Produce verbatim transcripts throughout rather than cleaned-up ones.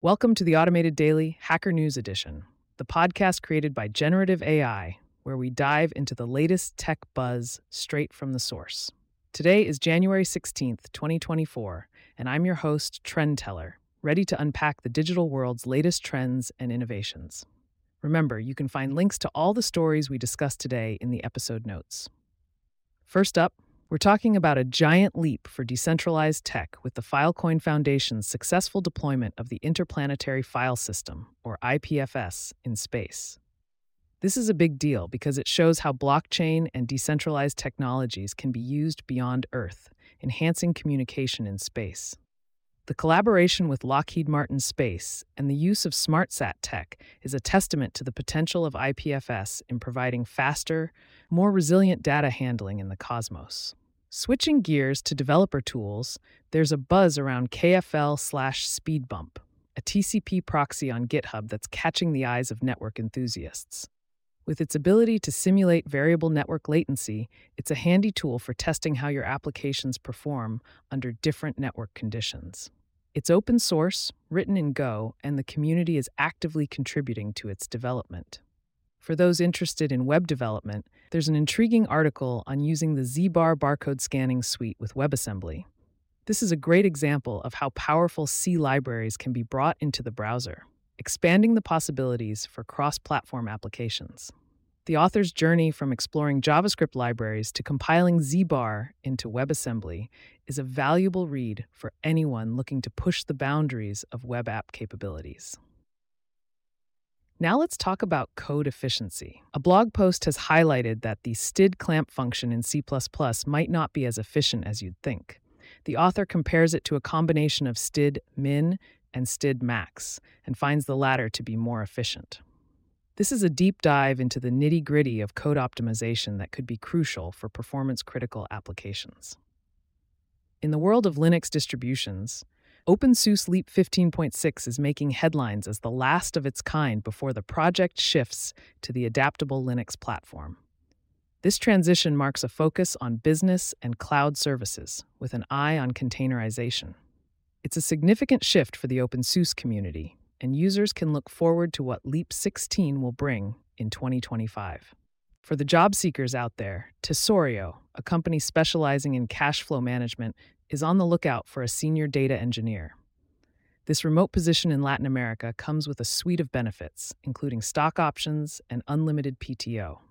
Welcome to the Automated Daily Hacker News Edition, the podcast created by Generative A I, where we dive into the latest tech buzz straight from the source. Today is January sixteenth, twenty twenty-four, and I'm your host, Trendteller, ready to unpack the digital world's latest trends and innovations. Remember, you can find links to all the stories we discussed today in the episode notes. First up, we're talking about a giant leap for decentralized tech with the Filecoin Foundation's successful deployment of the Interplanetary File System, or I P F S, in space. This is a big deal because it shows how blockchain and decentralized technologies can be used beyond Earth, enhancing communication in space. The collaboration with Lockheed Martin Space and the use of SmartSat tech is a testament to the potential of I P F S in providing faster, more resilient data handling in the cosmos. Switching gears to developer tools, there's a buzz around kffl slash speedbump, a T C P proxy on GitHub that's catching the eyes of network enthusiasts. With its ability to simulate variable network latency, it's a handy tool for testing how your applications perform under different network conditions. It's open source, written in Go, and the community is actively contributing to its development. For those interested in web development, there's an intriguing article on using the ZBar barcode scanning suite with WebAssembly. This is a great example of how powerful C libraries can be brought into the browser, expanding the possibilities for cross-platform applications. The author's journey from exploring JavaScript libraries to compiling ZBar into WebAssembly is a valuable read for anyone looking to push the boundaries of web app capabilities. Now let's talk about code efficiency. A blog post has highlighted that the std::clamp function in C plus plus might not be as efficient as you'd think. The author compares it to a combination of std::min and std::max, and finds the latter to be more efficient. This is a deep dive into the nitty-gritty of code optimization that could be crucial for performance-critical applications. In the world of Linux distributions, openSUSE Leap fifteen point six is making headlines as the last of its kind before the project shifts to the adaptable Linux platform. This transition marks a focus on business and cloud services, with an eye on containerization. It's a significant shift for the openSUSE community, and users can look forward to what Leap sixteen will bring in twenty twenty-five. For the job seekers out there, Tesorio, a company specializing in cash flow management, is on the lookout for a senior data engineer. This remote position in Latin America comes with a suite of benefits, including stock options and unlimited P T O.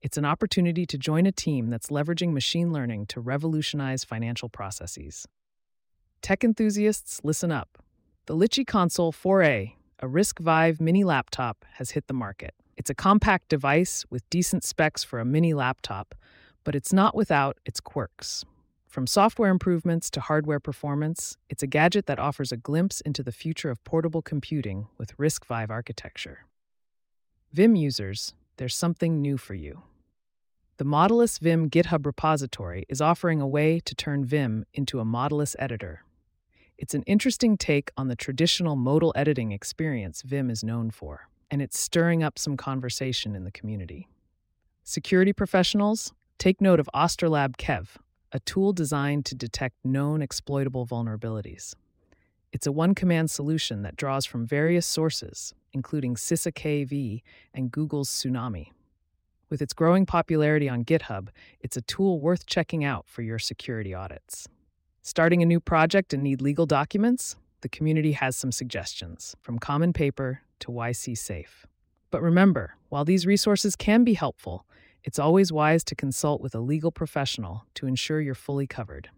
It's an opportunity to join a team that's leveraging machine learning to revolutionize financial processes. Tech enthusiasts, listen up. The Lichee Console four A, a RISC-V mini laptop, has hit the market. It's a compact device with decent specs for a mini laptop, but it's not without its quirks. From software improvements to hardware performance, it's a gadget that offers a glimpse into the future of portable computing with RISC-V architecture. Vim users, there's something new for you. The Modeless Vim GitHub repository is offering a way to turn Vim into a Modeless editor. It's an interesting take on the traditional modal editing experience Vim is known for, and it's stirring up some conversation in the community. Security professionals, take note of Ostorlab K E V, a tool designed to detect known exploitable vulnerabilities. It's a one-command solution that draws from various sources, including CISA K V and Google's Tsunami. With its growing popularity on GitHub, it's a tool worth checking out for your security audits. Starting a new project and need legal documents? The community has some suggestions, from Common Paper to Y C Safe. But remember, while these resources can be helpful, it's always wise to consult with a legal professional to ensure you're fully covered.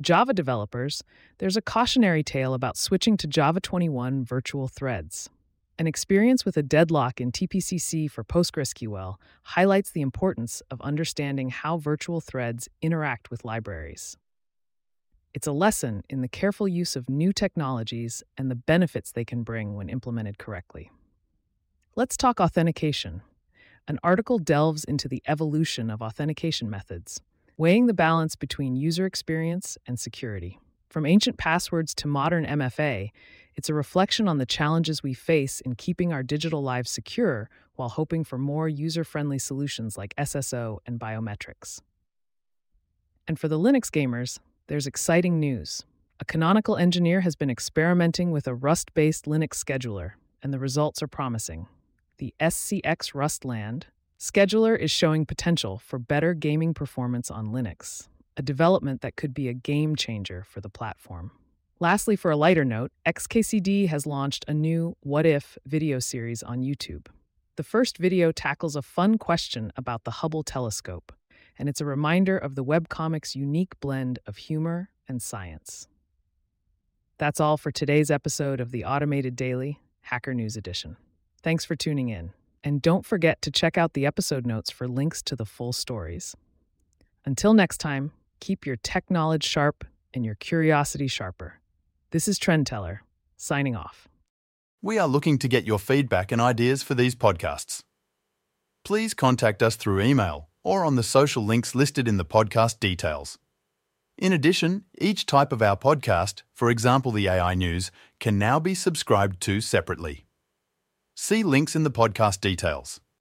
Java developers, there's a cautionary tale about switching to Java twenty-one virtual threads. An experience with a deadlock in T P C C for PostgreSQL highlights the importance of understanding how virtual threads interact with libraries. It's a lesson in the careful use of new technologies and the benefits they can bring when implemented correctly. Let's talk authentication. An article delves into the evolution of authentication methods, weighing the balance between user experience and security. From ancient passwords to modern M F A, it's a reflection on the challenges we face in keeping our digital lives secure while hoping for more user-friendly solutions like S S O and biometrics. And for the Linux gamers, there's exciting news. A canonical engineer has been experimenting with a Rust-based Linux scheduler, and the results are promising. The S C X Rustland scheduler is showing potential for better gaming performance on Linux, a development that could be a game changer for the platform. Lastly, for a lighter note, X K C D has launched a new What If video series on YouTube. The first video tackles a fun question about the Hubble telescope, and it's a reminder of the webcomic's unique blend of humor and science. That's all for today's episode of the Automated Daily, Hacker News Edition. Thanks for tuning in, and don't forget to check out the episode notes for links to the full stories. Until next time, keep your tech knowledge sharp and your curiosity sharper. This is Trendteller, signing off. We are looking to get your feedback and ideas for these podcasts. Please contact us through email or on the social links listed in the podcast details. In addition, each type of our podcast, for example the A I news, can now be subscribed to separately. See links in the podcast details.